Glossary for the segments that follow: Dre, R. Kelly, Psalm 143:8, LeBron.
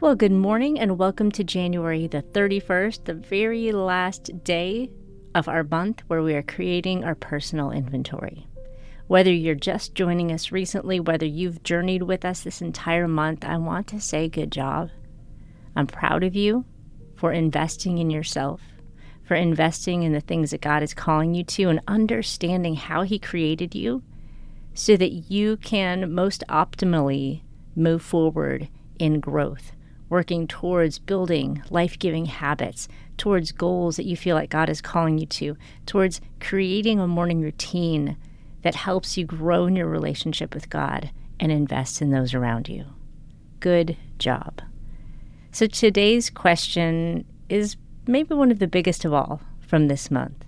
Well, good morning and welcome to January the 31st, the very last day of our month where we are creating our personal inventory. Whether you're just joining us recently, whether you've journeyed with us this entire month, I want to say good job. I'm proud of you for investing in yourself, for investing in the things that God is calling you to and understanding how He created you so that you can most optimally move forward in growth, working towards building life-giving habits, towards goals that you feel like God is calling you to, towards creating a morning routine that helps you grow in your relationship with God and invest in those around you. Good job. So today's question is maybe one of the biggest of all from this month,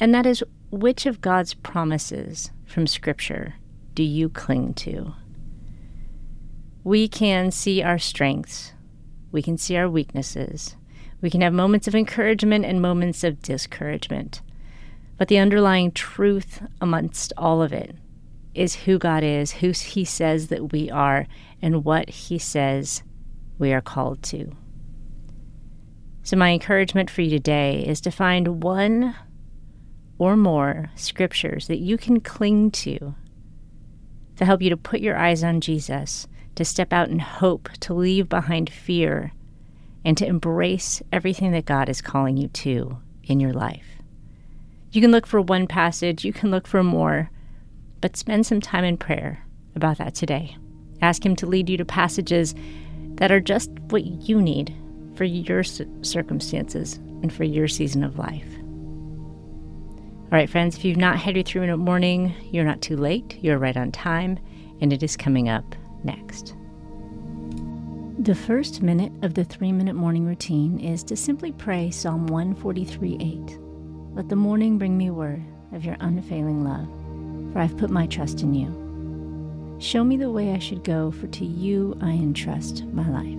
and that is, which of God's promises from Scripture do you cling to? We can see our strengths. We can see our weaknesses. We can have moments of encouragement and moments of discouragement. But the underlying truth amongst all of it is who God is, who He says that we are, and what He says we are called to. So my encouragement for you today is to find one or more scriptures that you can cling to help you to put your eyes on Jesus, to step out in hope, to leave behind fear, and to embrace everything that God is calling you to in your life. You can look for one passage, you can look for more, but spend some time in prayer about that today. Ask Him to lead you to passages that are just what you need for your circumstances and for your season of life. All right, friends, if you've not had your 3-minute morning, you're not too late, you're right on time, and it is coming up next. The first minute of the 3-minute morning routine is to simply pray Psalm 143:8. Let the morning bring me word of your unfailing love, for I've put my trust in you. Show me the way I should go, for to you I entrust my life.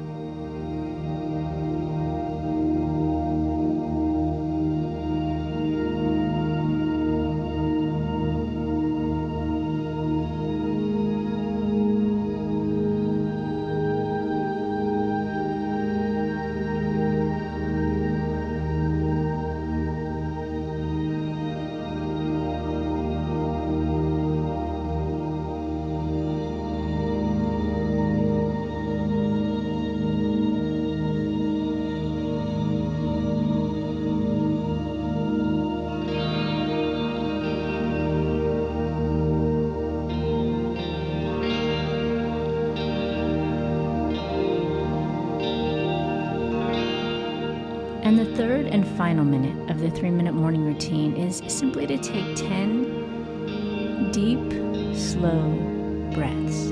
And the third and final minute of the 3-minute morning routine is simply to take 10 deep, slow breaths.